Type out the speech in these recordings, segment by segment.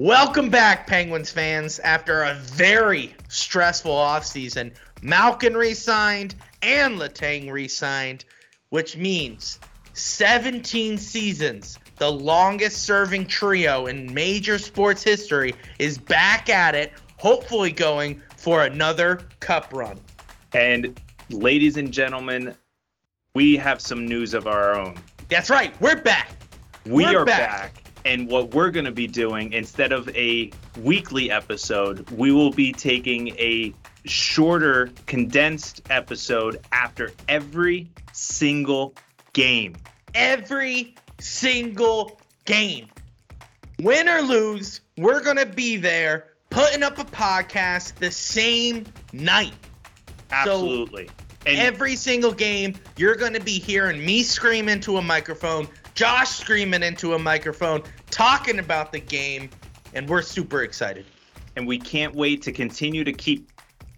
Welcome back, Penguins fans. After a very stressful offseason, Malkin re-signed and Letang re-signed, which means 17 seasons, the longest-serving trio in major sports history, is back at it, hopefully going for another cup run. And ladies and gentlemen, we have some news of our own. That's right. We're back. We are back. And what we're going to be doing, instead of a weekly episode, we will be taking a shorter, condensed episode after every single game. Every single game. Win or lose, we're going to be there putting up a podcast the same night. Absolutely. So every single game, you're going to be hearing me scream into a microphone, Josh screaming into a microphone, talking about the game, and we're super excited. And we can't wait to continue to keep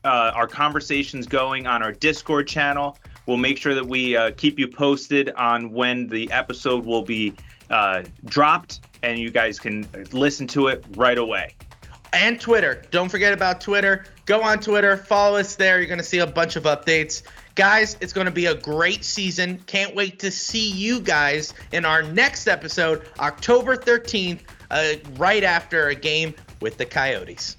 our conversations going on our Discord channel. We'll make sure that we keep you posted on when the episode will be dropped, and you guys can listen to it right away. And Twitter. Don't forget about Twitter. Go on Twitter. Follow us there. You're going to see a bunch of updates. Guys, it's going to be a great season. Can't wait to see you guys in our next episode, October 13th, right after a game with the Coyotes.